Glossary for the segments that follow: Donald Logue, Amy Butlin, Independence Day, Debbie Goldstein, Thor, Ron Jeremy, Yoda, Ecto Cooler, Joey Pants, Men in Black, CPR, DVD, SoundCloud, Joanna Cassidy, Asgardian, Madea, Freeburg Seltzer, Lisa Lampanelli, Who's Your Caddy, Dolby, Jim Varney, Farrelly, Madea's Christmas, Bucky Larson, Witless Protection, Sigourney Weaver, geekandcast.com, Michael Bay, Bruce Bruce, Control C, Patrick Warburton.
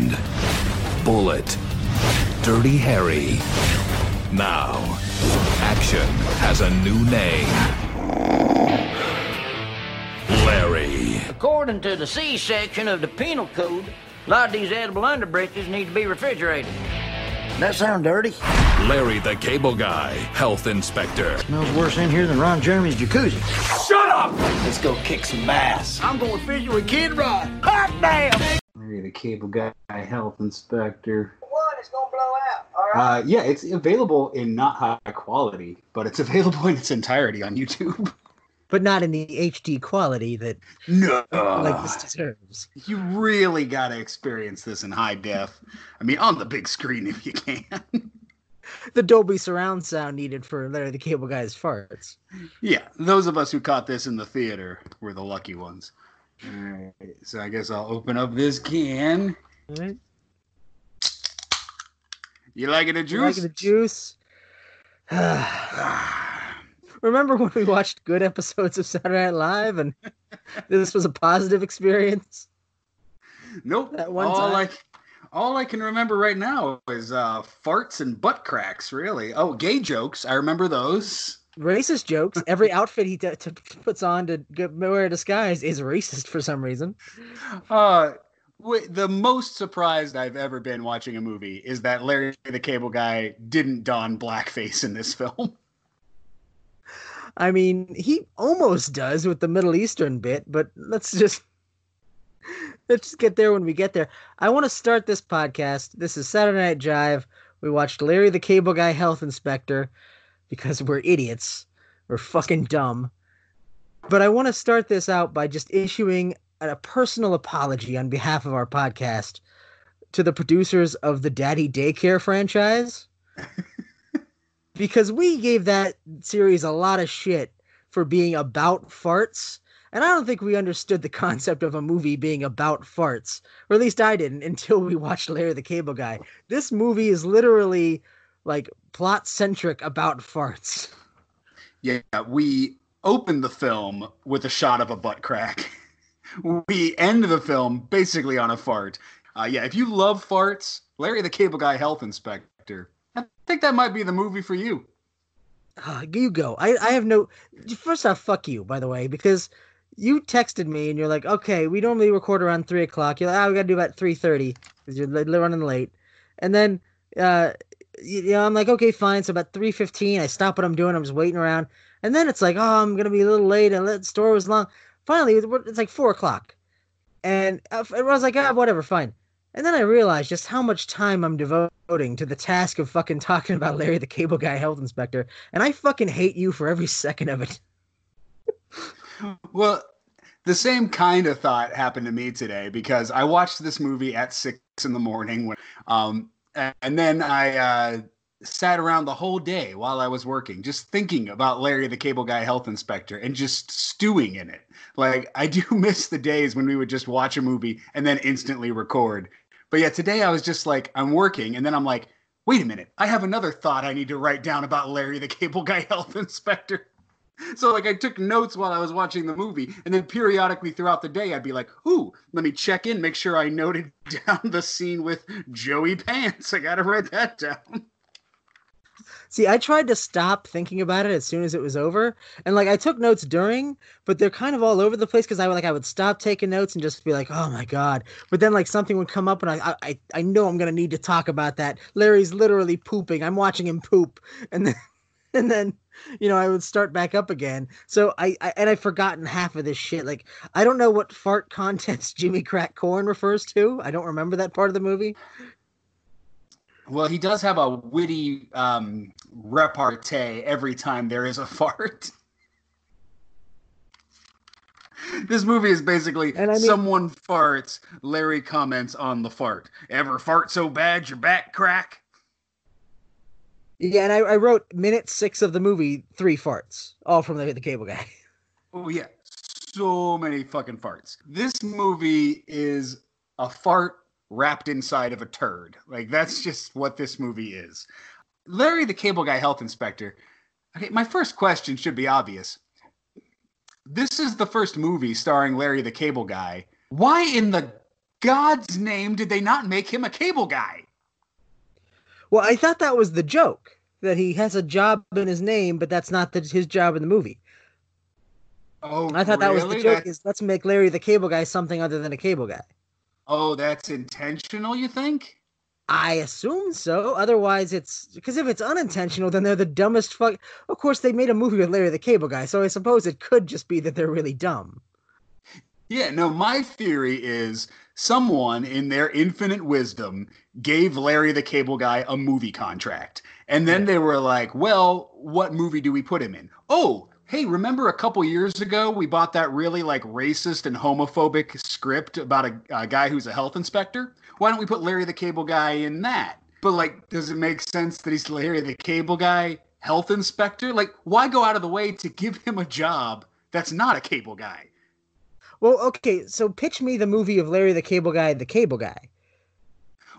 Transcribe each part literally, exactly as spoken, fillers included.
Island, Bullet, Dirty Harry. Now, action has a new name. Larry. According to the C section of the penal code, a lot of these edible underbreaches need to be refrigerated. That sound dirty? Larry the Cable Guy, health inspector. Smells worse in here than Ron Jeremy's jacuzzi. Shut up! Let's go kick some ass. I'm going fishing with Kid Rock. Hot damn! Larry the Cable Guy, health inspector. What? It's gonna blow out. All right. Uh, yeah, it's available in not high quality, but it's available in its entirety on YouTube. But not in the H D quality that no. like this deserves. You really got to experience this in high def. I mean, on the big screen if you can. The Dolby surround sound needed for Larry the Cable Guy's farts. Yeah, those of us who caught this in the theater were the lucky ones. All right, so I guess I'll open up this can. All right. You liking the juice? You liking the juice? Remember when we watched good episodes of Saturday Night Live and this was a positive experience? Nope. That one all, time. I, all I can remember right now is uh, farts and butt cracks, really. Oh, gay jokes. I remember those. Racist jokes. Every outfit he t- t- puts on to get, wear a disguise is racist for some reason. Uh, w- the most surprised I've ever been watching a movie is that Larry the Cable Guy didn't don blackface in this film. I mean, he almost does with the Middle Eastern bit, but let's just let's just get there when we get there. I want to start this podcast. This is Saturday Night Jive. We watched Larry the Cable Guy Health Inspector because we're idiots. We're fucking dumb. But I want to start this out by just issuing a personal apology on behalf of our podcast to the producers of the Daddy Daycare franchise. Because we gave that series a lot of shit for being about farts. And I don't think we understood the concept of a movie being about farts. Or at least I didn't until we watched Larry the Cable Guy. This movie is literally, like, plot-centric about farts. Yeah, we open the film with a shot of a butt crack. We end the film basically on a fart. Uh, yeah, if you love farts, Larry the Cable Guy Health Inspector... I think that might be the movie for you. Uh, you go. I, I have no... First off, fuck you, by the way, because you texted me and you're like, okay, we normally record around three o'clock. You're like, oh, we got to do about three thirty because you're running late. And then uh, you know, I'm like, okay, fine. So about three fifteen, I stop what I'm doing. I'm just waiting around. And then it's like, oh, I'm going to be a little late. And the store was long. Finally, it's like four o'clock. And I was like, ah, whatever, fine. And then I realized just how much time I'm devoting to the task of fucking talking about Larry the Cable Guy Health Inspector. And I fucking hate you for every second of it. Well, the same kind of thought happened to me today because I watched this movie at six in the morning. When, um, and then I uh, sat around the whole day while I was working, just thinking about Larry the Cable Guy Health Inspector and just stewing in it. Like, I do miss the days when we would just watch a movie and then instantly record. But yeah, today I was just like, I'm working, and then I'm like, wait a minute, I have another thought I need to write down about Larry the Cable Guy Health Inspector. So like I took notes while I was watching the movie, and then periodically throughout the day I'd be like, ooh, let me check in, make sure I noted down the scene with Joey Pants. I gotta write that down. See, I tried to stop thinking about it as soon as it was over. And, like, I took notes during, but they're kind of all over the place because I would, like, I would stop taking notes and just be like, oh, my God. But then, like, something would come up and I I, I know I'm going to need to talk about that. Larry's literally pooping. I'm watching him poop. And then, and then you know, I would start back up again. So I, I – and I've forgotten half of this shit. Like, I don't know what fart contest Jimmy Crack Corn refers to. I don't remember that part of the movie. Well, he does have a witty um, repartee every time there is a fart. This movie is basically I mean, someone farts, Larry comments on the fart. Ever fart so bad your back crack? Yeah, and I, I wrote minute six of the movie, three farts, all from the, the Cable Guy. Oh, yeah. So many fucking farts. This movie is a fart wrapped inside of a turd. Like, that's just what this movie is. Larry the Cable Guy Health Inspector. Okay, my first question should be obvious. This is the first movie starring Larry the Cable Guy. Why in the God's name did they not make him a cable guy? Well, I thought that was the joke, that he has a job in his name, but that's not the, his job in the movie. Oh, I thought really? That was the joke, that's... is let's make Larry the Cable Guy something other than a cable guy. Oh, that's intentional, you think? I assume so. Otherwise, it's... Because if it's unintentional, then they're the dumbest fuck... Of course, they made a movie with Larry the Cable Guy, so I suppose it could just be that they're really dumb. Yeah, no, my theory is someone in their infinite wisdom gave Larry the Cable Guy a movie contract. And then yeah. they were like, well, what movie do we put him in? Oh, hey, remember a couple years ago we bought that really, like, racist and homophobic script about a, a guy who's a health inspector? Why don't we put Larry the Cable Guy in that? But, like, does it make sense that he's Larry the Cable Guy, health inspector? Like, why go out of the way to give him a job that's not a cable guy? Well, okay, so pitch me the movie of Larry the Cable Guy, the Cable Guy.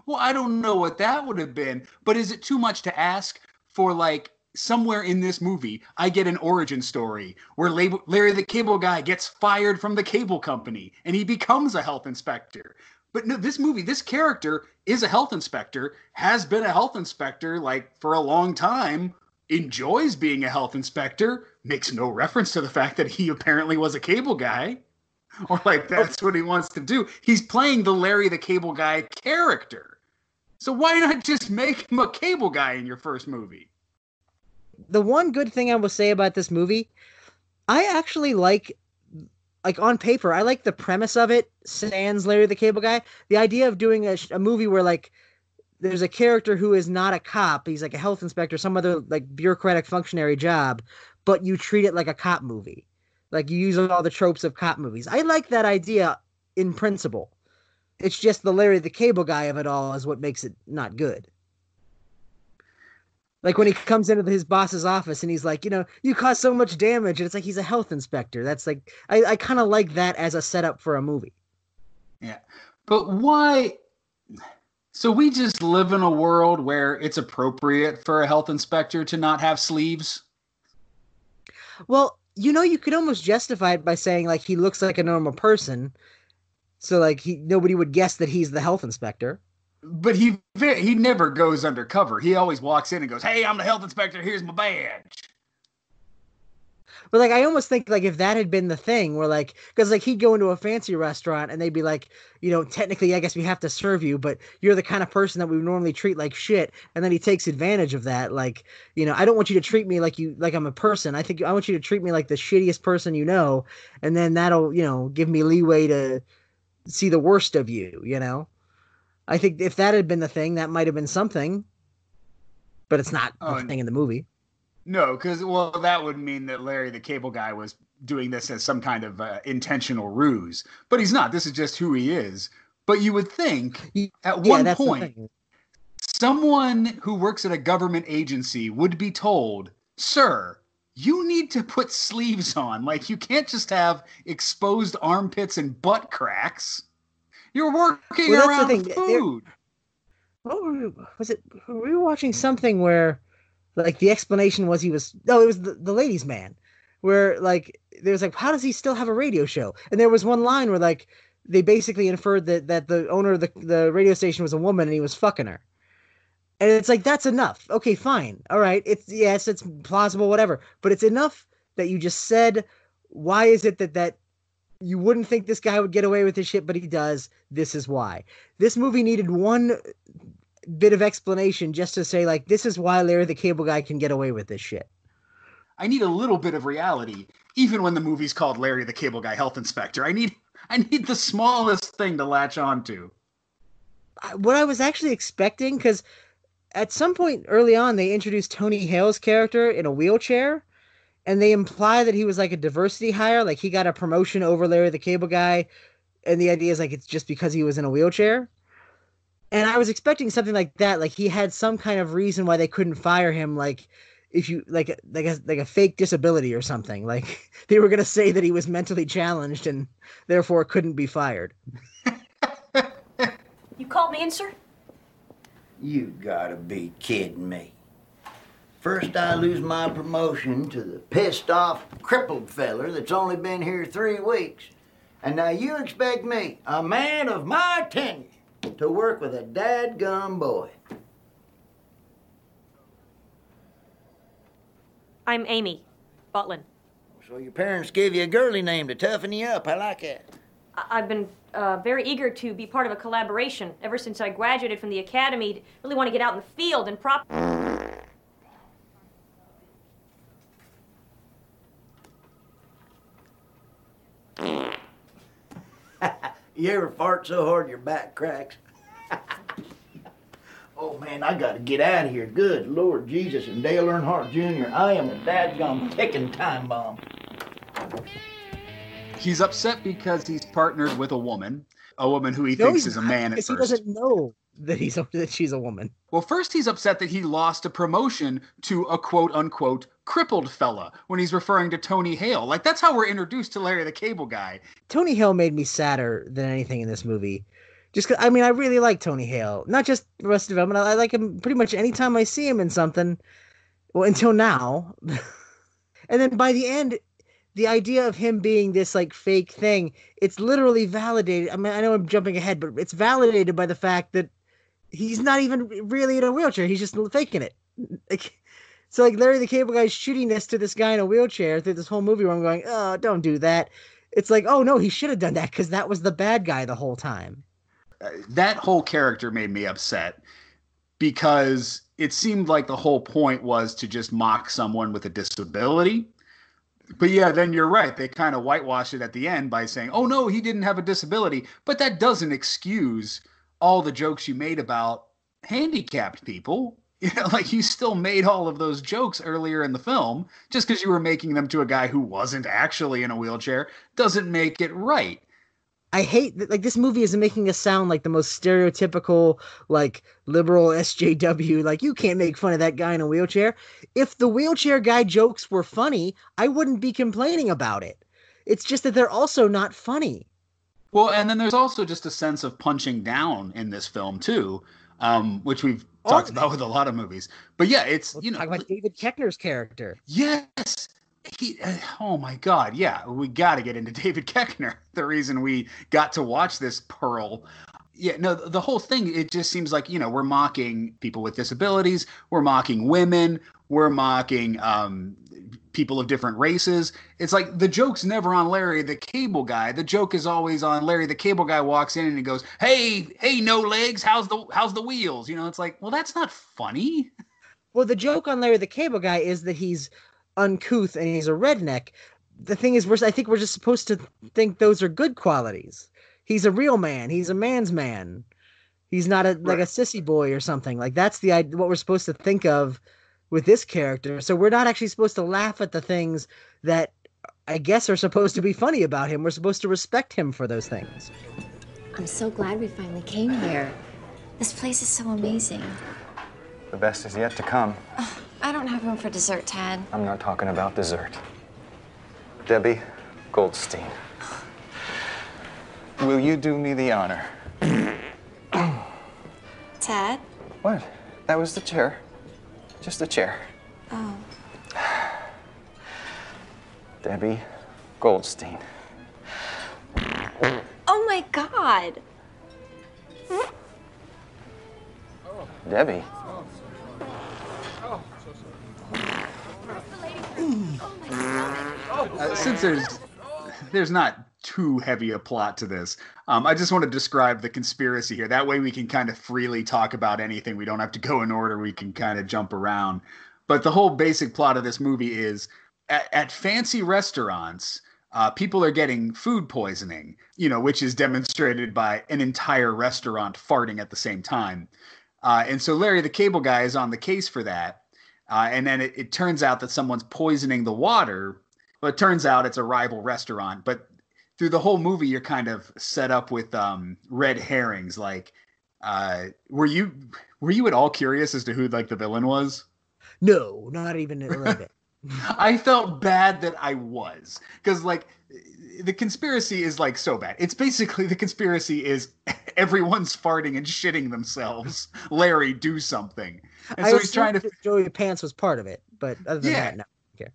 Well, I don't know what that would have been, but is it too much to ask for, like, somewhere in this movie, I get an origin story where Larry the Cable Guy gets fired from the cable company and he becomes a health inspector. But no, this movie, this character is a health inspector, has been a health inspector, like, for a long time, enjoys being a health inspector, makes no reference to the fact that he apparently was a cable guy. Or, like, that's what he wants to do. He's playing the Larry the Cable Guy character. So why not just make him a cable guy in your first movie? The one good thing I will say about this movie, I actually like, like, on paper, I like the premise of it, sans Larry the Cable Guy. The idea of doing a, a movie where, like, there's a character who is not a cop. He's, like, a health inspector, some other, like, bureaucratic functionary job. But you treat it like a cop movie. Like, you use all the tropes of cop movies. I like that idea in principle. It's just the Larry the Cable Guy of it all is what makes it not good. Like, when he comes into his boss's office and he's like, you know, you caused so much damage. And it's like, he's a health inspector. That's like, I, I kind of like that as a setup for a movie. Yeah. But why? So we just live in a world where it's appropriate for a health inspector to not have sleeves? Well, you know, you could almost justify it by saying, like, he looks like a normal person. So, like, he nobody would guess that he's the health inspector. But he he never goes undercover. He always walks in and goes, hey, I'm the health inspector. Here's my badge. But, like, I almost think, like, if that had been the thing where, like, because, like, he'd go into a fancy restaurant and they'd be like, you know, technically, I guess we have to serve you, but you're the kind of person that we normally treat like shit. And then he takes advantage of that. Like, you know, I don't want you to treat me like you, like I'm a person. I think I want you to treat me like the shittiest person you know. And then that'll, you know, give me leeway to see the worst of you, you know? I think if that had been the thing, that might have been something. But it's not oh, the thing in the movie. No, because, well, that would mean that Larry the Cable Guy was doing this as some kind of uh, intentional ruse. But he's not. This is just who he is. But you would think at yeah, one point, someone who works at a government agency would be told, sir, you need to put sleeves on. Like, you can't just have exposed armpits and butt cracks. You're working well, around the food. What were we, was it? Were we watching something where... Like, the explanation was he was... No, it was the, the ladies' man, where, like, there's like, how does he still have a radio show? And there was one line where, like, they basically inferred that, that the owner of the, the radio station was a woman and he was fucking her. And it's like, that's enough. Okay, fine. All right. It's yes, it's plausible, whatever. But it's enough that you just said, why is it that that you wouldn't think this guy would get away with this shit, but he does. This is why. This movie needed one... bit of explanation just to say, like, this is why Larry the Cable Guy can get away with this shit. I need a little bit of reality, even when the movie's called Larry the Cable Guy Health Inspector. I need I need the smallest thing to latch on to. What I was actually expecting, because at some point early on, they introduced Tony Hale's character in a wheelchair, and they imply that he was, like, a diversity hire, like, he got a promotion over Larry the Cable Guy, and the idea is, like, it's just because he was in a wheelchair. And I was expecting something like that, like he had some kind of reason why they couldn't fire him, like if you like like a, like a fake disability or something. Like they were going to say that he was mentally challenged and therefore couldn't be fired. You called me in, sir? You gotta be kidding me. First I lose my promotion to the pissed off crippled feller that's only been here three weeks. And now you expect me, a man of my tenure, to work with a dadgum boy. I'm Amy Butlin. So your parents gave you a girly name to toughen you up. I like that. I've been uh, very eager to be part of a collaboration ever since I graduated from the academy. I really want to get out in the field and prop... You ever fart so hard your back cracks? Oh, man, I got to get out of here. Good Lord Jesus and Dale Earnhardt Junior I am a dadgum ticking time bomb. He's upset because he's partnered with a woman, a woman who he no, thinks is a man at first. He doesn't know that he's that she's a woman. Well, first he's upset that he lost a promotion to a quote-unquote crippled fella when he's referring to Tony Hale. Like, that's how we're introduced to Larry the Cable Guy. Tony Hale made me sadder than anything in this movie. Just cause, I mean, I really like Tony Hale. Not just the rest of him, but I like him pretty much any time I see him in something. Well, until now. And then by the end... the idea of him being this, like, fake thing, it's literally validated. I mean, I know I'm jumping ahead, but it's validated by the fact that he's not even really in a wheelchair. He's just faking it. Like, so, like, Larry the Cable Guy's shooting this to this guy in a wheelchair through this whole movie where I'm going, oh, don't do that. It's like, oh, no, he should have done that because that was the bad guy the whole time. Uh, that whole character made me upset because it seemed like the whole point was to just mock someone with a disability. But yeah, then you're right. They kind of whitewash it at the end by saying, oh, no, he didn't have a disability. But that doesn't excuse all the jokes you made about handicapped people. You know, like, you still made all of those jokes earlier in the film. Just because you were making them to a guy who wasn't actually in a wheelchair doesn't make it right. I hate that, like, this movie is making us sound like the most stereotypical, like, liberal S J W. Like, you can't make fun of that guy in a wheelchair. If the wheelchair guy jokes were funny, I wouldn't be complaining about it. It's just that they're also not funny. Well, and then there's also just a sense of punching down in this film, too, um, which we've talked about with a lot of movies. But, yeah, it's, you know. Talk about David Koechner's character. Yes. He, oh my God, yeah, we got to get into David Koechner, the reason we got to watch this pearl. Yeah, no, the whole thing, it just seems like, you know, we're mocking people with disabilities, we're mocking women, we're mocking um, people of different races. It's like the joke's never on Larry the Cable Guy. The joke is always on Larry the Cable Guy walks in and he goes, hey, hey, no legs, how's the how's the wheels? You know, it's like, well, that's not funny. Well, the joke on Larry the Cable Guy is that he's uncouth and he's a redneck. The thing is, we're, I think we're just supposed to think those are good qualities. He's a real man. He's a man's man. He's not a, like a sissy boy or something. Like, that's the what we're supposed to think of with this character. So we're not actually supposed to laugh at the things that I guess are supposed to be funny about him. We're supposed to respect him for those things. I'm so glad we finally came here. This place is so amazing. The best is yet to come. Oh. I don't have room for dessert, Tad. I'm not talking about dessert. Debbie Goldstein, will you do me the honor? Tad? What? That was the chair. Just the chair. Oh. Debbie Goldstein. Oh, my God. Debbie. Uh, since there's there's not too heavy a plot to this, um, I just want to describe the conspiracy here. That way we can kind of freely talk about anything. We don't have to go in order. We can kind of jump around. But the whole basic plot of this movie is at, at fancy restaurants, uh, people are getting food poisoning, you know, which is demonstrated by an entire restaurant farting at the same time. Uh, and so Larry the Cable Guy is on the case for that. Uh, and then it, it turns out that someone's poisoning the water. Well, it turns out it's a rival restaurant. But through the whole movie, you're kind of set up with um, red herrings. Like, uh, were you were you at all curious as to who, like, the villain was? No, not even a little bit. I felt bad that I was, because, like, the conspiracy is, like, so bad. It's basically the conspiracy is everyone's farting and shitting themselves. Larry, do something. And I so he's trying to. Joey Pants was part of it, but other than yeah. that, no. Okay.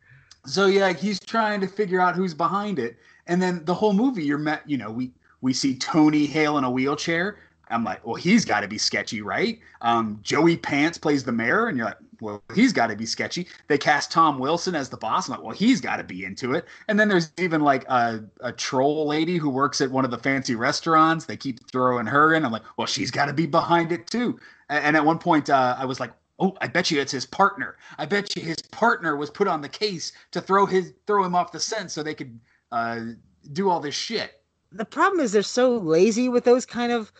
So yeah, he's trying to figure out who's behind it, And then the whole movie, you're met, you know, we, we see Tony Hale in a wheelchair. I'm like, well, he's got to be sketchy, right? Um, Joey Pants plays the mayor, and you're like, well, he's got to be sketchy. They cast Tom Wilson as the boss. I'm like, well, he's got to be into it. And then there's even like a, a troll lady who works at one of the fancy restaurants. They keep throwing her in. I'm like, well, she's got to be behind it too. And at one point, uh, I was like, oh, I bet you it's his partner. I bet you his partner was put on the case to throw his throw him off the scent so they could uh, do all this shit. The problem is they're so lazy with those kind of,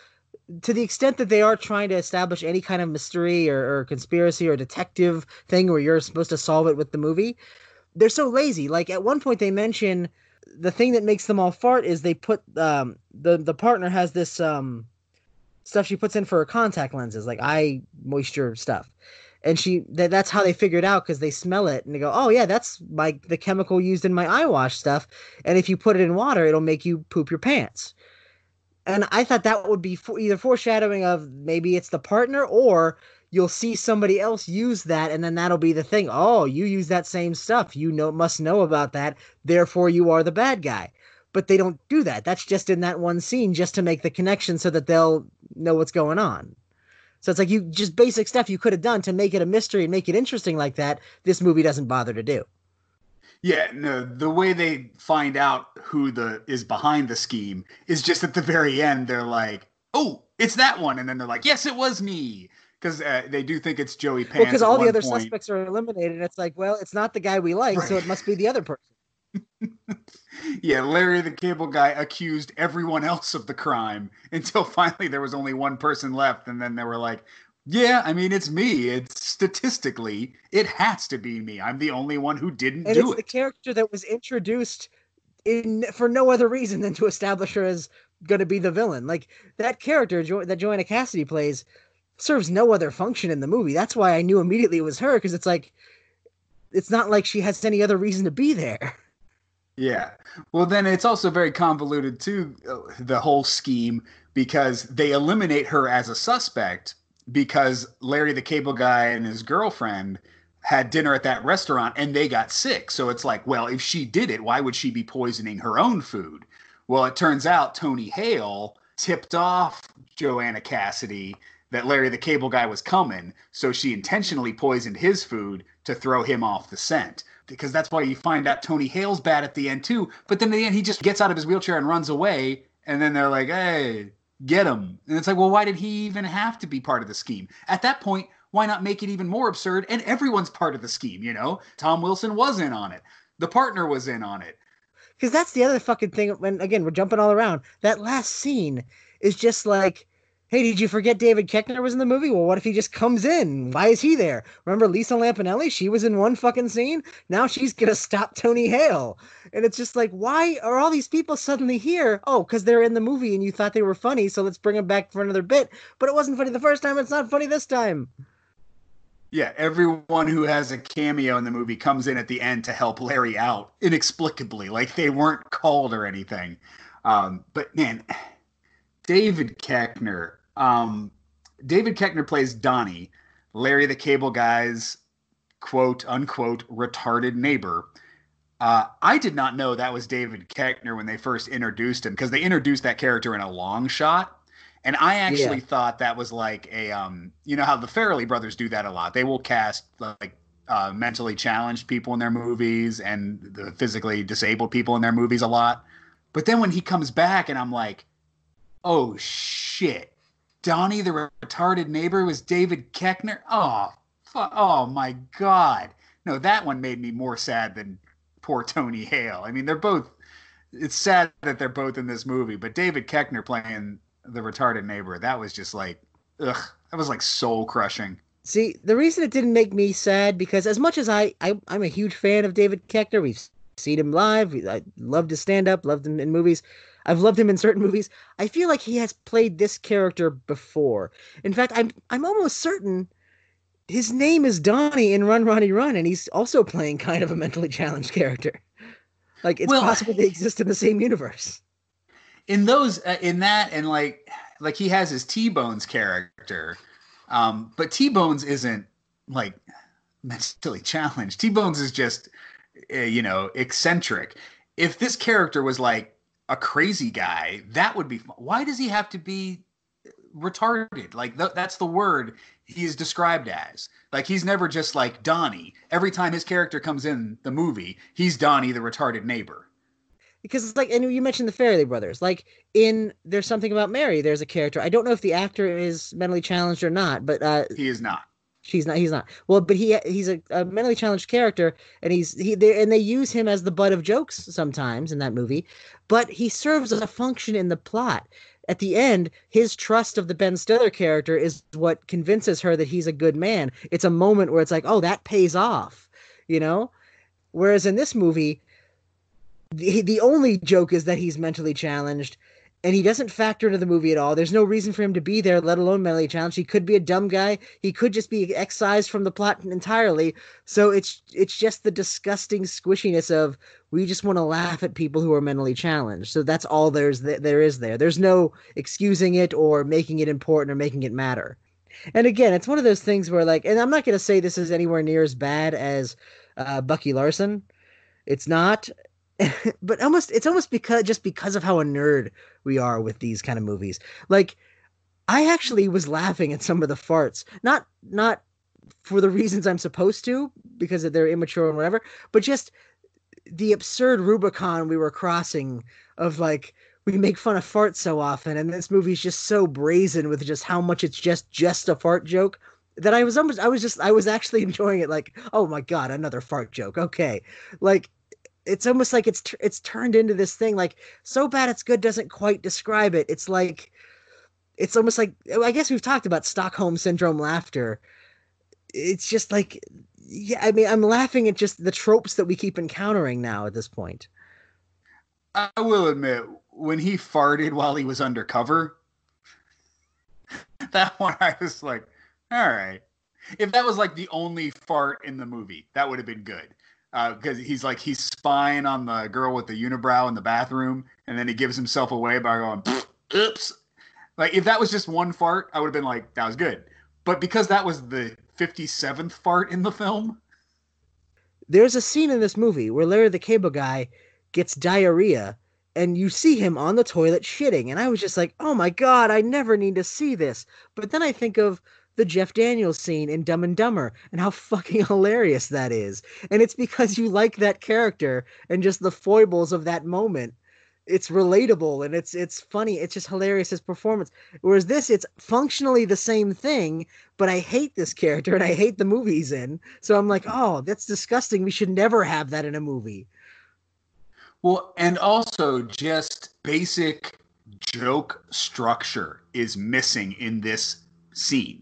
to the extent that they are trying to establish any kind of mystery or, or conspiracy or detective thing where you're supposed to solve it with the movie, they're so lazy. Like at one point they mention the thing that makes them all fart is they put um, the the partner has this um, stuff she puts in for her contact lenses, like eye moisture stuff, and she that, that's how they figure it out because they smell it and they go, oh yeah, that's my the chemical used in my eye wash stuff, and if you put it in water, it'll make you poop your pants. And I thought that would be for either foreshadowing of maybe it's the partner or you'll see somebody else use that. And then that'll be the thing. Oh, you use that same stuff. You know, must know about that. Therefore, you are the bad guy. But they don't do that. That's just in that one scene just to make the connection so that they'll know what's going on. So it's like you just basic stuff you could have done to make it a mystery and make it interesting like that. This movie doesn't bother to do. Yeah, no, the way they find out who the is behind the scheme is just at the very end. They're like, oh, it's that one. And then they're like, yes, it was me. Because uh, they do think it's Joey Pants. Well, because all the other point. suspects are eliminated. And it's like, well, it's not the guy we like, right. So it must be the other person. Yeah, Larry the Cable Guy accused everyone else of the crime until finally there was only one person left. And then they were like, yeah, I mean, it's me. It's statistically, it has to be me. I'm the only one who didn't and do it's it. It's the character that was introduced in for no other reason than to establish her as going to be the villain. Like that character jo- that Joanna Cassidy plays serves no other function in the movie. That's why I knew immediately it was her, because it's like, it's not like she has any other reason to be there. Yeah. Well, then it's also very convoluted too, uh, the whole scheme, because they eliminate her as a suspect because Larry the Cable Guy and his girlfriend had dinner at that restaurant and they got sick. So it's like, well, if she did it, why would she be poisoning her own food? Well, it turns out Tony Hale tipped off Joanna Cassidy that Larry the Cable Guy was coming. So she intentionally poisoned his food to throw him off the scent. Because that's why you find out Tony Hale's bad at the end too. But then in the end, he just gets out of his wheelchair and runs away. And then they're like, hey, get him. And it's like, well, why did he even have to be part of the scheme? At that point, why not make it even more absurd? And everyone's part of the scheme, you know? Tom Wilson was in on it. The partner was in on it. Because that's the other fucking thing. When again, we're jumping all around. That last scene is just like, hey, did you forget David Koechner was in the movie? Well, what if he just comes in? Why is he there? Remember Lisa Lampanelli? She was in one fucking scene. Now she's going to stop Tony Hale. And it's just like, why are all these people suddenly here? Oh, because they're in the movie and you thought they were funny, so let's bring them back for another bit. But it wasn't funny the first time. It's not funny this time. Yeah, everyone who has a cameo in the movie comes in at the end to help Larry out inexplicably. Like they weren't called or anything. Um, but man... David Koechner. Um, David Koechner plays Donnie, Larry the Cable Guy's quote unquote retarded neighbor. Uh, I did not know that was David Koechner when they first introduced him, because they introduced that character in a long shot. And I actually yeah. thought that was like a, um, you know how the Farrelly brothers do that a lot. They will cast like uh, mentally challenged people in their movies and the physically disabled people in their movies a lot. But then when he comes back and I'm like, oh, shit. Donnie the retarded neighbor was David Koechner? Oh, fu- oh, my God. No, that one made me more sad than poor Tony Hale. I mean, they're both... It's sad that they're both in this movie, but David Koechner playing the retarded neighbor, that was just like... Ugh. That was like soul-crushing. See, the reason it didn't make me sad, because as much as I, I, I'm a huge fan of David Koechner, we've seen him live, I loved his stand-up, loved him in movies... I've loved him in certain movies. I feel like he has played this character before. In fact, I'm I'm almost certain his name is Donnie in Run, Ronnie, Run, and he's also playing kind of a mentally challenged character. Like, it's well, possible they exist in the same universe. In those, uh, in that, and like, like he has his T-Bones character, um, but T-Bones isn't like mentally challenged. T-Bones is just, uh, you know, eccentric. if this character was like a crazy guy, that would be fun. Why does he have to be retarded? Like th- that's the word he is described as. Like, he's never just like Donnie. Every time his character comes in the movie, he's Donnie, the retarded neighbor. Because it's like, and you mentioned the Farrelly brothers, like in There's Something About Mary, there's a character. I don't know if the actor is mentally challenged or not, but uh, he is not. He's not. He's not. Well, but he he's a, a mentally challenged character, and he's he they, and they use him as the butt of jokes sometimes in that movie. But he serves as a function in the plot. At the end, his trust of the Ben Stiller character is what convinces her that he's a good man. It's a moment where it's like, oh, that pays off, you know. Whereas in this movie, The, the only joke is that he's mentally challenged, and he doesn't factor into the movie at all. There's no reason for him to be there, let alone mentally challenged. He could be a dumb guy. He could just be excised from the plot entirely. So it's it's just the disgusting squishiness of, we just want to laugh at people who are mentally challenged. So that's all there's th- there is there. There's no excusing it or making it important or making it matter. And again, it's one of those things where, like, and I'm not going to say this is anywhere near as bad as uh, Bucky Larson. It's not. But almost, it's almost because just because of how a nerd we are with these kind of movies. Like, I actually was laughing at some of the farts, not not for the reasons I'm supposed to, because they're immature and whatever, but just the absurd Rubicon we were crossing of, like, we make fun of farts so often, and this movie's just so brazen with just how much it's just just a fart joke. That I was almost, I was just, I was actually enjoying it. Like, oh my god, another fart joke. Okay, like. It's almost like it's it's turned into this thing, like, so bad it's good doesn't quite describe it. It's like, it's almost like, I guess we've talked about Stockholm Syndrome laughter. It's just like, yeah, I mean, I'm laughing at just the tropes that we keep encountering now at this point. I will admit, when he farted while he was undercover, that one I was like, all right. If that was like the only fart in the movie, that would have been good. Because uh, he's like, he's spying on the girl with the unibrow in the bathroom, and then he gives himself away by going, oops. Like, if that was just one fart, I would have been like, that was good. But because that was the fifty-seventh fart in the film. There's a scene in this movie where Larry the Cable Guy gets diarrhea, and you see him on the toilet shitting. And I was just like, oh my god, I never need to see this. But then I think of the Jeff Daniels scene in Dumb and Dumber and how fucking hilarious that is. And it's because you like that character and just the foibles of that moment. It's relatable and it's, it's funny. It's just hilarious, his performance. Whereas this, it's functionally the same thing, but I hate this character and I hate the movie he's in. So I'm like, oh, that's disgusting. We should never have that in a movie. Well, and also just basic joke structure is missing in this scene.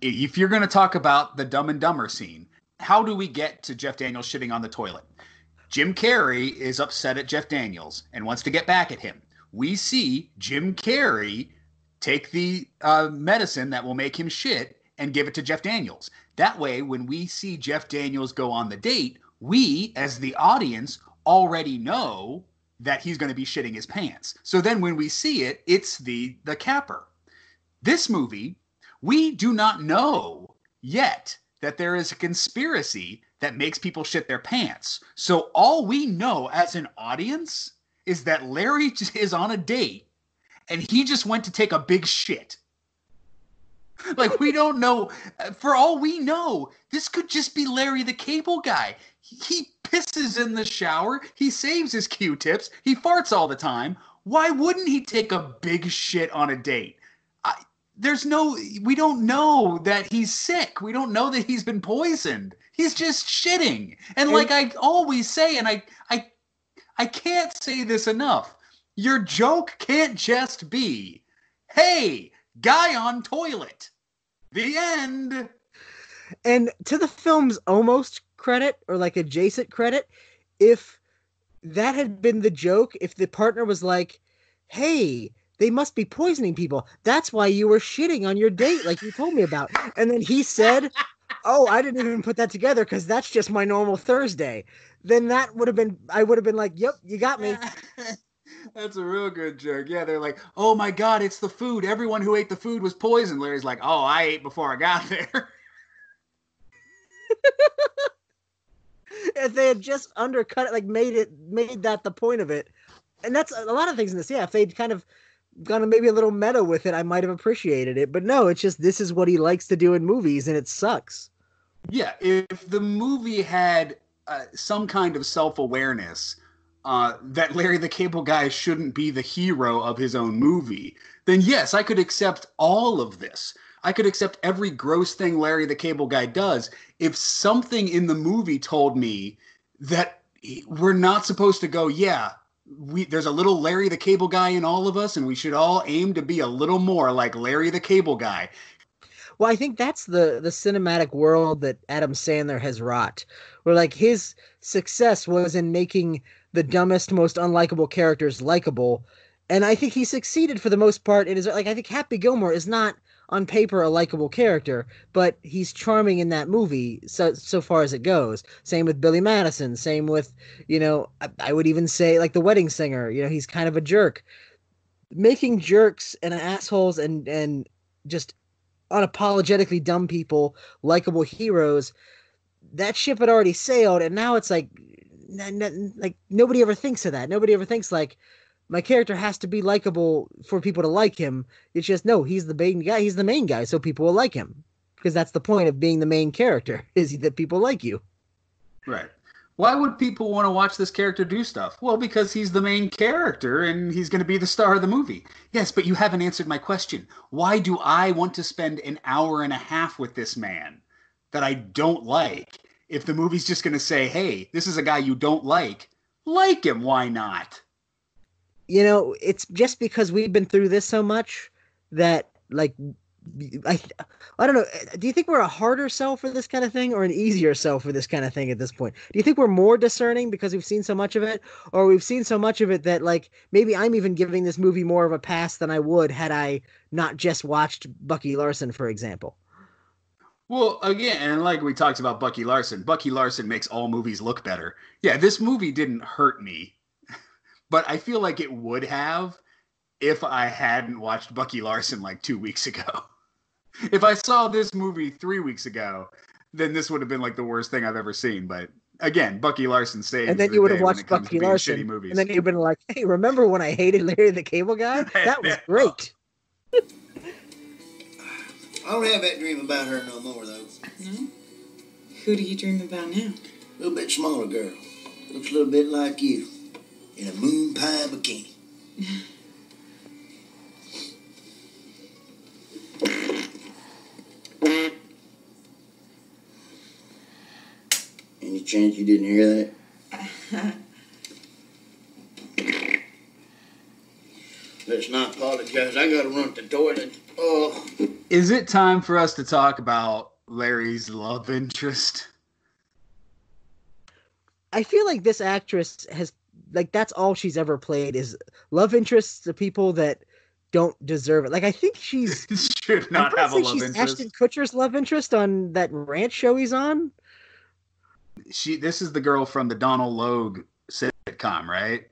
If you're going to talk about the Dumb and Dumber scene, how do we get to Jeff Daniels shitting on the toilet? Jim Carrey is upset at Jeff Daniels and wants to get back at him. We see Jim Carrey take the uh, medicine that will make him shit and give it to Jeff Daniels. That way, when we see Jeff Daniels go on the date, we, as the audience, already know that he's going to be shitting his pants. So then when we see it, it's the, the capper. This movie... we do not know yet that there is a conspiracy that makes people shit their pants. So all we know as an audience is that Larry is on a date and he just went to take a big shit. Like, we don't know. For all we know, this could just be Larry the Cable Guy. He pisses in the shower. He saves his Q-tips. He farts all the time. Why wouldn't he take a big shit on a date? There's no, we don't know that he's sick. We don't know that he's been poisoned. He's just shitting. And, and like I always say, and I, I, I can't say this enough. Your joke can't just be, hey, guy on toilet. The end. And to the film's almost credit, or like adjacent credit, if that had been the joke, if the partner was like, hey, they must be poisoning people. That's why you were shitting on your date, like you told me about. And then he said, oh, I didn't even put that together because that's just my normal Thursday. Then that would have been, I would have been like, yep, you got me. That's a real good joke. Yeah, they're like, oh my god, it's the food. Everyone who ate the food was poisoned. Larry's like, oh, I ate before I got there. If they had just undercut it, like made it, made that the point of it. And that's a lot of things in this. Yeah, if they'd kind of gone maybe a little meta with it, I might have appreciated it. But no, it's just this is what he likes to do in movies, and it sucks. Yeah, if the movie had uh, some kind of self-awareness uh, that Larry the Cable Guy shouldn't be the hero of his own movie, then yes, I could accept all of this. I could accept every gross thing Larry the Cable Guy does if something in the movie told me that we're not supposed to go, yeah, we, there's a little Larry the Cable Guy in all of us, and we should all aim to be a little more like Larry the Cable Guy. Well, I think that's the, the cinematic world that Adam Sandler has wrought, where like his success was in making the dumbest, most unlikable characters likable. And I think he succeeded for the most part. It is like, I think Happy Gilmore is not on paper a likable character, but he's charming in that movie so so far as it goes. Same with Billy Madison, same with, you know, I, I would even say like The Wedding Singer, you know, he's kind of a jerk. Making jerks and assholes and, and just unapologetically dumb people likable heroes, that ship had already sailed, and now it's like n- n- like nobody ever thinks of that. Nobody ever thinks like, my character has to be likable for people to like him. It's just, no, he's the main guy. He's the main guy, so people will like him, because that's the point of being the main character, is that people like you. Right. Why would people want to watch this character do stuff? Well, because he's the main character and he's going to be the star of the movie. Yes, but you haven't answered my question. Why do I want to spend an hour and a half with this man that I don't like if the movie's just going to say, hey, this is a guy you don't like, like him, why not? You know, it's just because we've been through this so much that, like, I, I don't know. Do you think we're a harder sell for this kind of thing or an easier sell for this kind of thing at this point? Do you think we're more discerning because we've seen so much of it, or we've seen so much of it that, like, maybe I'm even giving this movie more of a pass than I would had I not just watched Bucky Larson, for example? Well, again, and like we talked about Bucky Larson, Bucky Larson makes all movies look better. Yeah, this movie didn't hurt me. But I feel like it would have if I hadn't watched Bucky Larson like two weeks ago. If I saw this movie three weeks ago, then this would have been like the worst thing I've ever seen. But again, Bucky Larson saved the day. And then you would have watched Bucky Larson, shitty movies. And then you've been like, hey, remember when I hated Larry the Cable Guy? That was great. I don't have that dream about her no more, though. No? Who do you dream about now? A little bit smaller girl. Looks a little bit like you. In a moon pie bikini. Any chance you didn't hear that? Let's not apologize. I gotta run to the toilet. Oh. Is it time for us to talk about Larry's love interest? I feel like this actress has. Like, that's all she's ever played is love interests to people that don't deserve it. Like, I think she's... should not have a love interest. Ashton Kutcher's love interest on that ranch show he's on. She. This is the girl from the Donald Logue sitcom, right?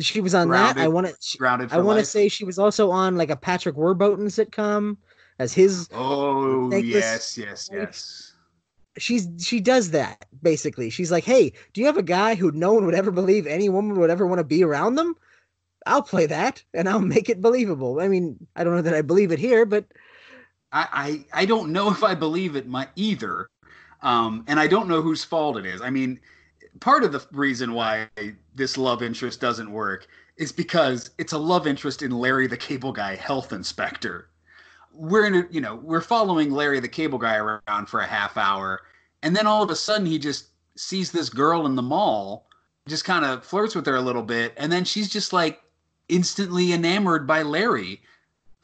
She was on Grounded, that. I want to I want to say she was also on, like, a Patrick Warburton sitcom as his... Oh, yes, yes, wife. yes. She's she does that basically. She's like, hey, do you have a guy who no one would ever believe any woman would ever want to be around them? I'll play that and I'll make it believable. I mean, I don't know that I believe it here, but I I, I don't know if I believe it my either. Um, and I don't know whose fault it is. I mean, part of the reason why this love interest doesn't work is because it's a love interest in Larry the Cable Guy, health inspector. We're in a, you know, we're following Larry the Cable Guy around for a half hour, and then all of a sudden he just sees this girl in the mall, just kind of flirts with her a little bit, and then she's just like instantly enamored by Larry,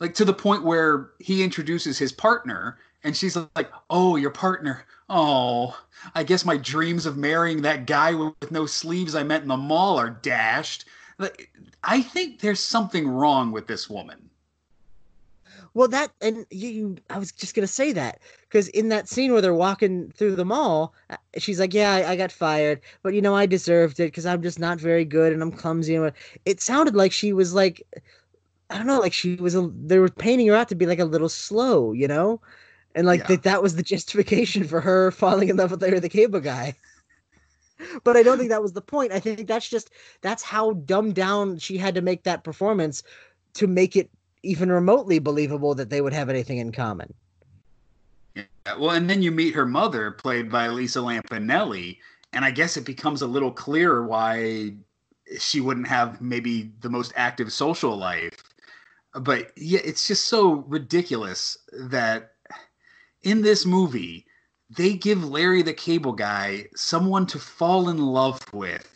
like to the point where he introduces his partner, and she's like, "Oh, your partner? Oh, I guess my dreams of marrying that guy with no sleeves I met in the mall are dashed." Like, I think there's something wrong with this woman. Well, that, and you, you, I was just going to say that, because in that scene where they're walking through the mall, she's like, yeah, I, I got fired, but, you know, I deserved it because I'm just not very good and I'm clumsy. And it sounded like she was like, I don't know, like she was, a, they were painting her out to be like a little slow, you know? And like yeah. that that was the justification for her falling in love with Larry the Cable Guy. But I don't think that was the point. I think that's just, that's how dumbed down she had to make that performance to make it even remotely believable that they would have anything in common. Yeah, well, and then you meet her mother, played by Lisa Lampanelli, and I guess it becomes a little clearer why she wouldn't have maybe the most active social life. But yeah, it's just so ridiculous that in this movie, they give Larry the Cable Guy someone to fall in love with.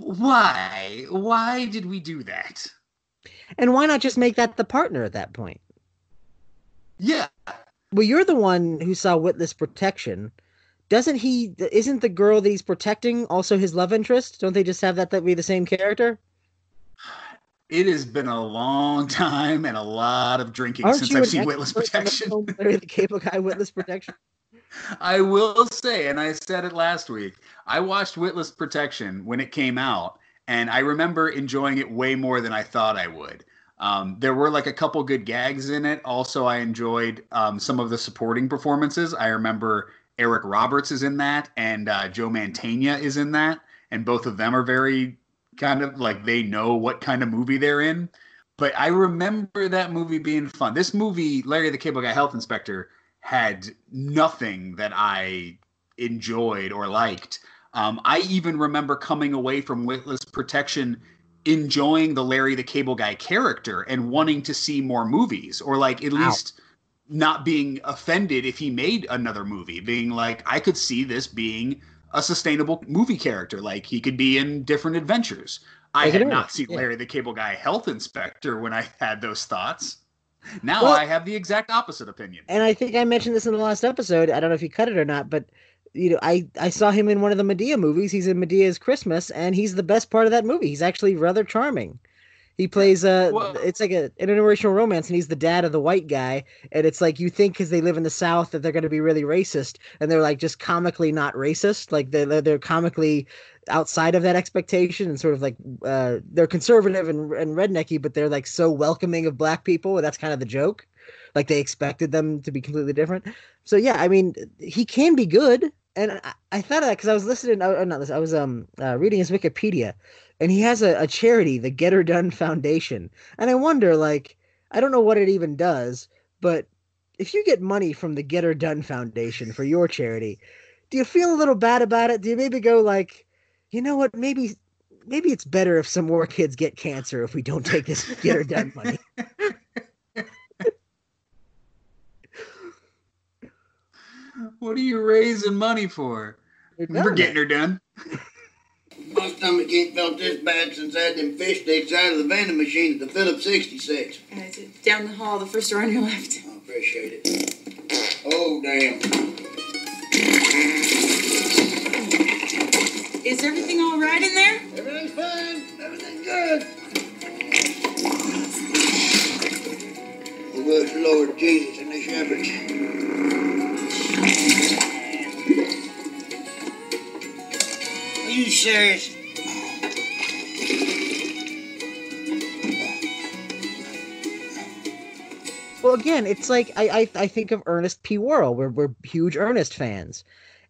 Why? Why did we do that? And why not just make that the partner at that point? Yeah. Well, you're the one who saw Witless Protection. Doesn't he, isn't the girl that he's protecting also his love interest? Don't they just have that, that be the same character? It has been a long time and a lot of drinking Aren't since I've seen Witless Protection. Larry the Cable Guy, Witless Protection. I will say, and I said it last week, I watched Witless Protection when it came out, and I remember enjoying it way more than I thought I would. Um, there were like a couple good gags in it. Also, I enjoyed um, some of the supporting performances. I remember Eric Roberts is in that, and uh, Joe Mantegna is in that, and both of them are very... kind of like they know what kind of movie they're in. But I remember that movie being fun. This movie, Larry the Cable Guy Health Inspector, had nothing that I enjoyed or liked. Um, I even remember coming away from Witless Protection enjoying the Larry the Cable Guy character and wanting to see more movies, or like at wow. least not being offended if he made another movie, being like, I could see this being a sustainable movie character. Like, he could be in different adventures. I had not seen yeah. Larry the Cable Guy Health Inspector when I had those thoughts. Now well, I have the exact opposite opinion. And I think I mentioned this in the last episode. I don't know if you cut it or not, but you know, I, I saw him in one of the Madea movies. He's in Madea's Christmas, and he's the best part of that movie. He's actually rather charming. He plays a, well, it's like a, an interracial romance, and he's the dad of the white guy. And it's like, you think because they live in the South that they're going to be really racist, and they're like just comically not racist. Like they're, they're comically outside of that expectation, and sort of like uh, they're conservative and, and rednecky, but they're like so welcoming of black people. And that's kind of the joke. Like they expected them to be completely different. So, yeah, I mean, he can be good. And I, I thought of that because I was listening. Oh, not listening, I was um uh, reading his Wikipedia, and he has a, a charity, the Get Her Done Foundation. And I wonder, like, I don't know what it even does, but if you get money from the Get Her Done Foundation for your charity, do you feel a little bad about it? Do you maybe go like, you know what, maybe maybe it's better if some more kids get cancer if we don't take this Get Her Done money. What are you raising money for? We're getting her done. My stomach ain't felt this bad since I had them fish sticks out of the vending machine at the Phillips sixty-six. And I said, down the hall, the first door on your left. I appreciate it. Oh, damn. Is everything all right in there? Everything's fine. Everything's good. Well, it's Lord Jesus and the shepherds. Are you serious? Well, again, it's like I I, I think of Ernest P. Worrell. We're we're huge Ernest fans,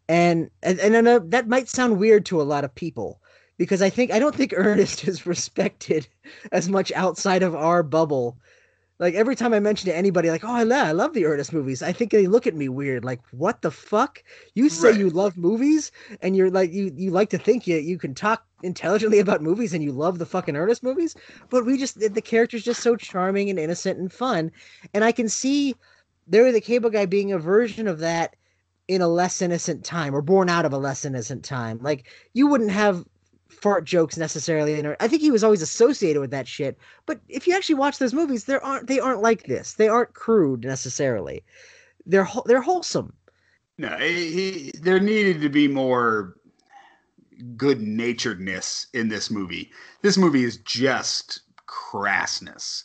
and and, and I know that might sound weird to a lot of people, because I think I don't think Ernest is respected as much outside of our bubble. Like, every time I mention to anybody, like, oh, I love, I love the Ernest movies, I think they look at me weird. Like, what the fuck? You say right. you love movies, and you're like, you, you like to think you, you can talk intelligently about movies, and you love the fucking Ernest movies. But we just, the character's just so charming and innocent and fun. And I can see Larry the Cable Guy being a version of that in a less innocent time, or born out of a less innocent time. Like, you wouldn't have fart jokes necessarily. I think he was always associated with that shit. But if you actually watch those movies, there aren't they aren't like this. They aren't crude necessarily. They're they're wholesome. No, he, there needed to be more good-naturedness in this movie. This movie is just crassness.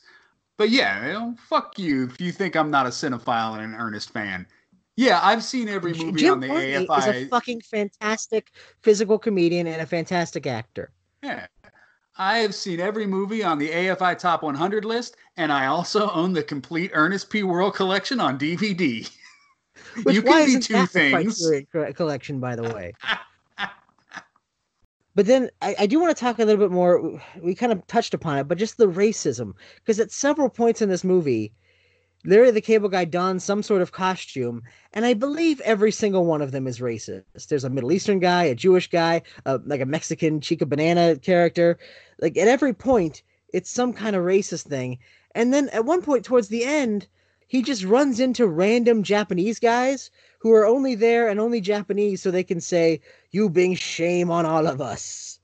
But yeah, you know, fuck you if you think I'm not a cinephile and an Ernest fan. Yeah, I've seen every movie Jim on the Varney A F I. Jim is a fucking fantastic physical comedian and a fantastic actor. Yeah. I have seen every movie on the A F I Top one hundred list, and I also own the complete Ernest P. Worrell collection on D V D. Which, you can be two things. Collection, by the way. But then I, I do want to talk a little bit more. We kind of touched upon it, but just the racism, because at several points in this movie, Larry the Cable Guy dons some sort of costume, and I believe every single one of them is racist. There's a Middle Eastern guy, a Jewish guy, a, like a Mexican Chica Banana character. Like at every point, it's some kind of racist thing. And then at one point towards the end, he just runs into random Japanese guys who are only there and only Japanese so they can say, "You bring shame on all of us."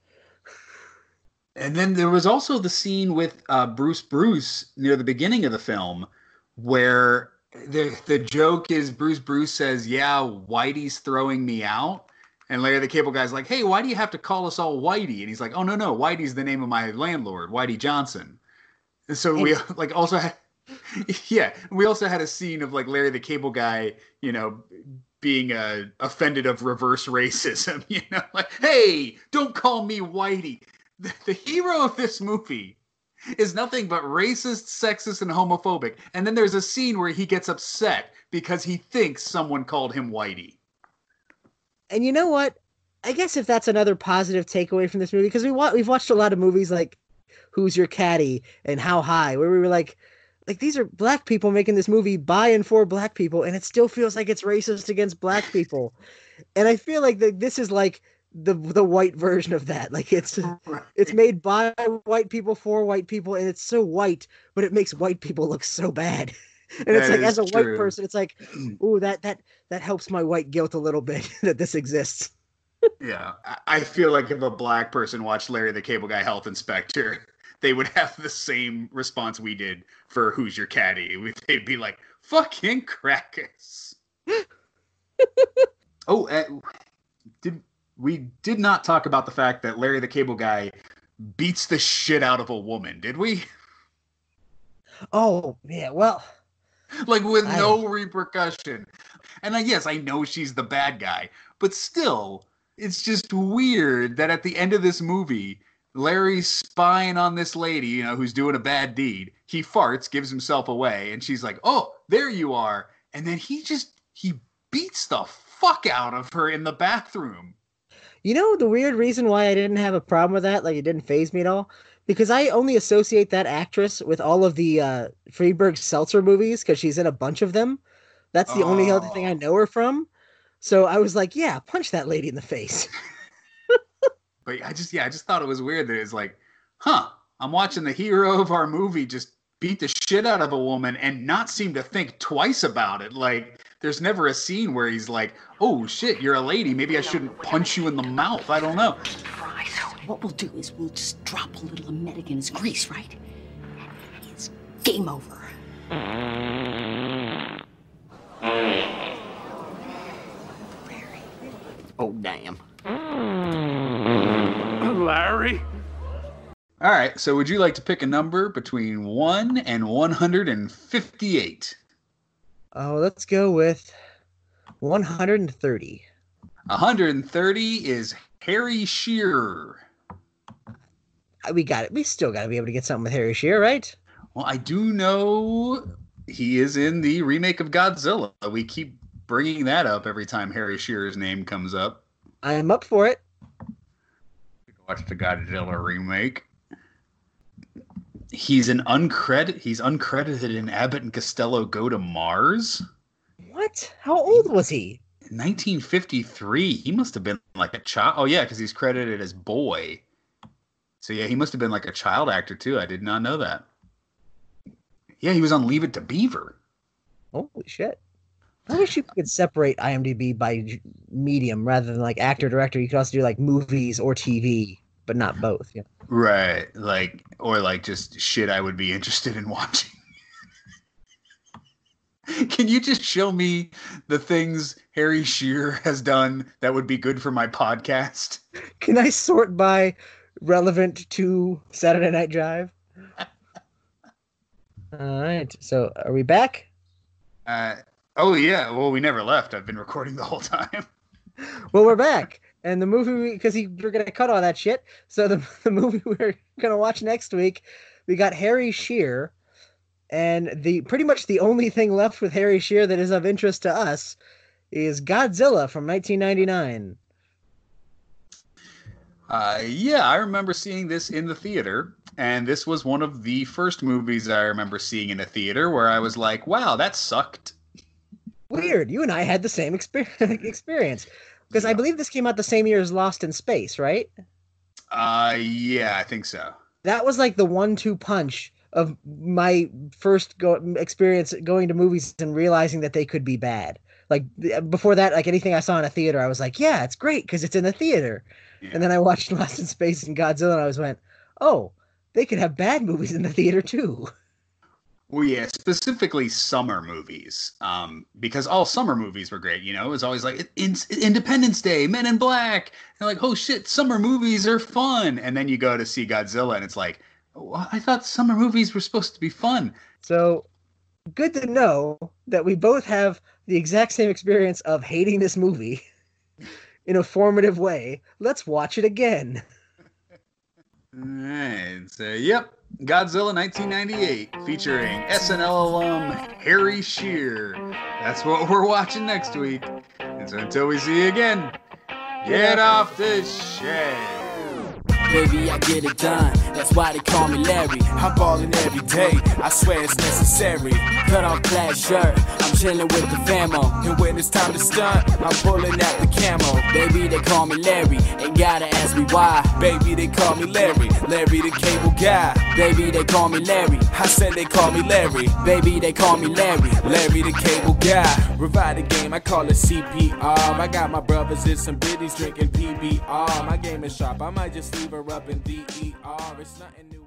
And then there was also the scene with uh, Bruce Bruce near the beginning of the film where the, the joke is Bruce Bruce says, "Yeah, Whitey's throwing me out." And Larry the Cable Guy's like, "Hey, why do you have to call us all Whitey?" And he's like, "Oh, no, no, Whitey's the name of my landlord, Whitey Johnson." And so and- we like also had... Yeah, we also had a scene of like Larry the Cable Guy, you know, being uh, offended of reverse racism, you know, like, "Hey, don't call me Whitey." The, the hero of this movie is nothing but racist, sexist, and homophobic. And then there's a scene where he gets upset because he thinks someone called him Whitey. And you know what? I guess if that's another positive takeaway from this movie, because we wa- we've watched a lot of movies like Who's Your Caddy and How High, where we were like, Like, these are black people making this movie by and for black people, and it still feels like it's racist against black people. And I feel like the, this is, like, the the white version of that. Like, it's right. It's made by white people for white people, and it's so white, but it makes white people look so bad. And that it's like, as a true. white person, it's like, ooh, that, that, that helps my white guilt a little bit that this exists. Yeah. I feel like if a black person watched Larry the Cable Guy Health Inspector, they would have the same response we did for Who's Your Caddy. They'd be like, "Fucking crackers." oh, uh, did we did not talk about the fact that Larry the Cable Guy beats the shit out of a woman, did we? Oh, yeah, well. Like, with I... no repercussion. And I, yes, I know she's the bad guy, but still, it's just weird that at the end of this movie, Larry's spying on this lady, you know, who's doing a bad deed. He farts, gives himself away, and she's like, "Oh, there you are." And then he just, he beats the fuck out of her in the bathroom. You know, the weird reason why I didn't have a problem with that, like it didn't faze me at all, because I only associate that actress with all of the uh, Freeburg Seltzer movies, because she's in a bunch of them. That's the oh. only other thing I know her from. So I was like, yeah, punch that lady in the face. But I just, yeah, I just thought it was weird that it's like, huh, I'm watching the hero of our movie just beat the shit out of a woman and not seem to think twice about it. Like, there's never a scene where he's like, "Oh, shit, you're a lady. Maybe I shouldn't punch you in the mouth. I don't know." What we'll do is we'll just drop a little emetic in his grease, right? And it's game over. Oh, damn. Larry. All right, so would you like to pick a number between one and one hundred fifty-eight? Oh, let's go with one hundred thirty. one hundred thirty is Harry Shearer. We got it. We still got to be able to get something with Harry Shearer, right? Well, I do know he is in the remake of Godzilla. We keep bringing that up every time Harry Shearer's name comes up. I am up for it. Watch the Godzilla remake. He's an uncredit. He's uncredited in Abbott and Costello Go to Mars. What? How old was he? nineteen fifty-three. He must have been like a child. Oh yeah, because he's credited as boy. So yeah, he must have been like a child actor too. I did not know that. Yeah, he was on Leave It to Beaver. Holy shit! I wish you could separate IMDb by medium rather than like actor, director. You could also do like movies or T V, but not both. Yeah. Right. Like, or like just shit I would be interested in watching. Can you just show me the things Harry Shearer has done that would be good for my podcast? Can I sort by relevant to Saturday Night Drive? All right. So are we back? Uh, Oh, yeah. Well, we never left. I've been recording the whole time. Well, we're back. And the movie, because we're going to cut all that shit. So the, the movie we're going to watch next week, we got Harry Shearer. And the pretty much the only thing left with Harry Shearer that is of interest to us is Godzilla from nineteen ninety-nine. Uh, yeah, I remember seeing this in the theater, and this was one of the first movies I remember seeing in a theater where I was like, wow, that sucked. Weird. You and I had the same experience, because yeah. I believe this came out the same year as Lost in Space, right? Uh, yeah, I think so. That was like the one two punch of my first go- experience going to movies and realizing that they could be bad. Like, before that, like, anything I saw in a theater, I was like, yeah, it's great because it's in the theater. Yeah. And then I watched Lost in Space and Godzilla, and I was went, oh, they could have bad movies in the theater, too. Well, yeah, specifically summer movies, um, because all summer movies were great. You know, it was always like in- Independence Day, Men in Black. And like, oh, shit, summer movies are fun. And then you go to see Godzilla, and it's like, oh, I thought summer movies were supposed to be fun. So good to know that we both have the exact same experience of hating this movie in a formative way. Let's watch it again. All right, so, yep. Godzilla nineteen ninety-eight, featuring S N L alum Harry Shearer. That's what we're watching next week. And so until we see you again, get off the shed. Baby, I get it done, that's why they call me Larry. I'm ballin' every day, I swear it's necessary. Cut off plaid shirt, I'm chillin' with the famo. And when it's time to stunt, I'm pullin' out the camo. Baby, they call me Larry, ain't gotta ask me why. Baby, they call me Larry, Larry the Cable Guy. Baby, they call me Larry, I said they call me Larry. Baby, they call me Larry, Larry the Cable Guy. Revive the game, I call it C P R. I got my brothers in some biddies drinking P B R. My game is sharp, I might just leave her up in D E R. It's nothing new.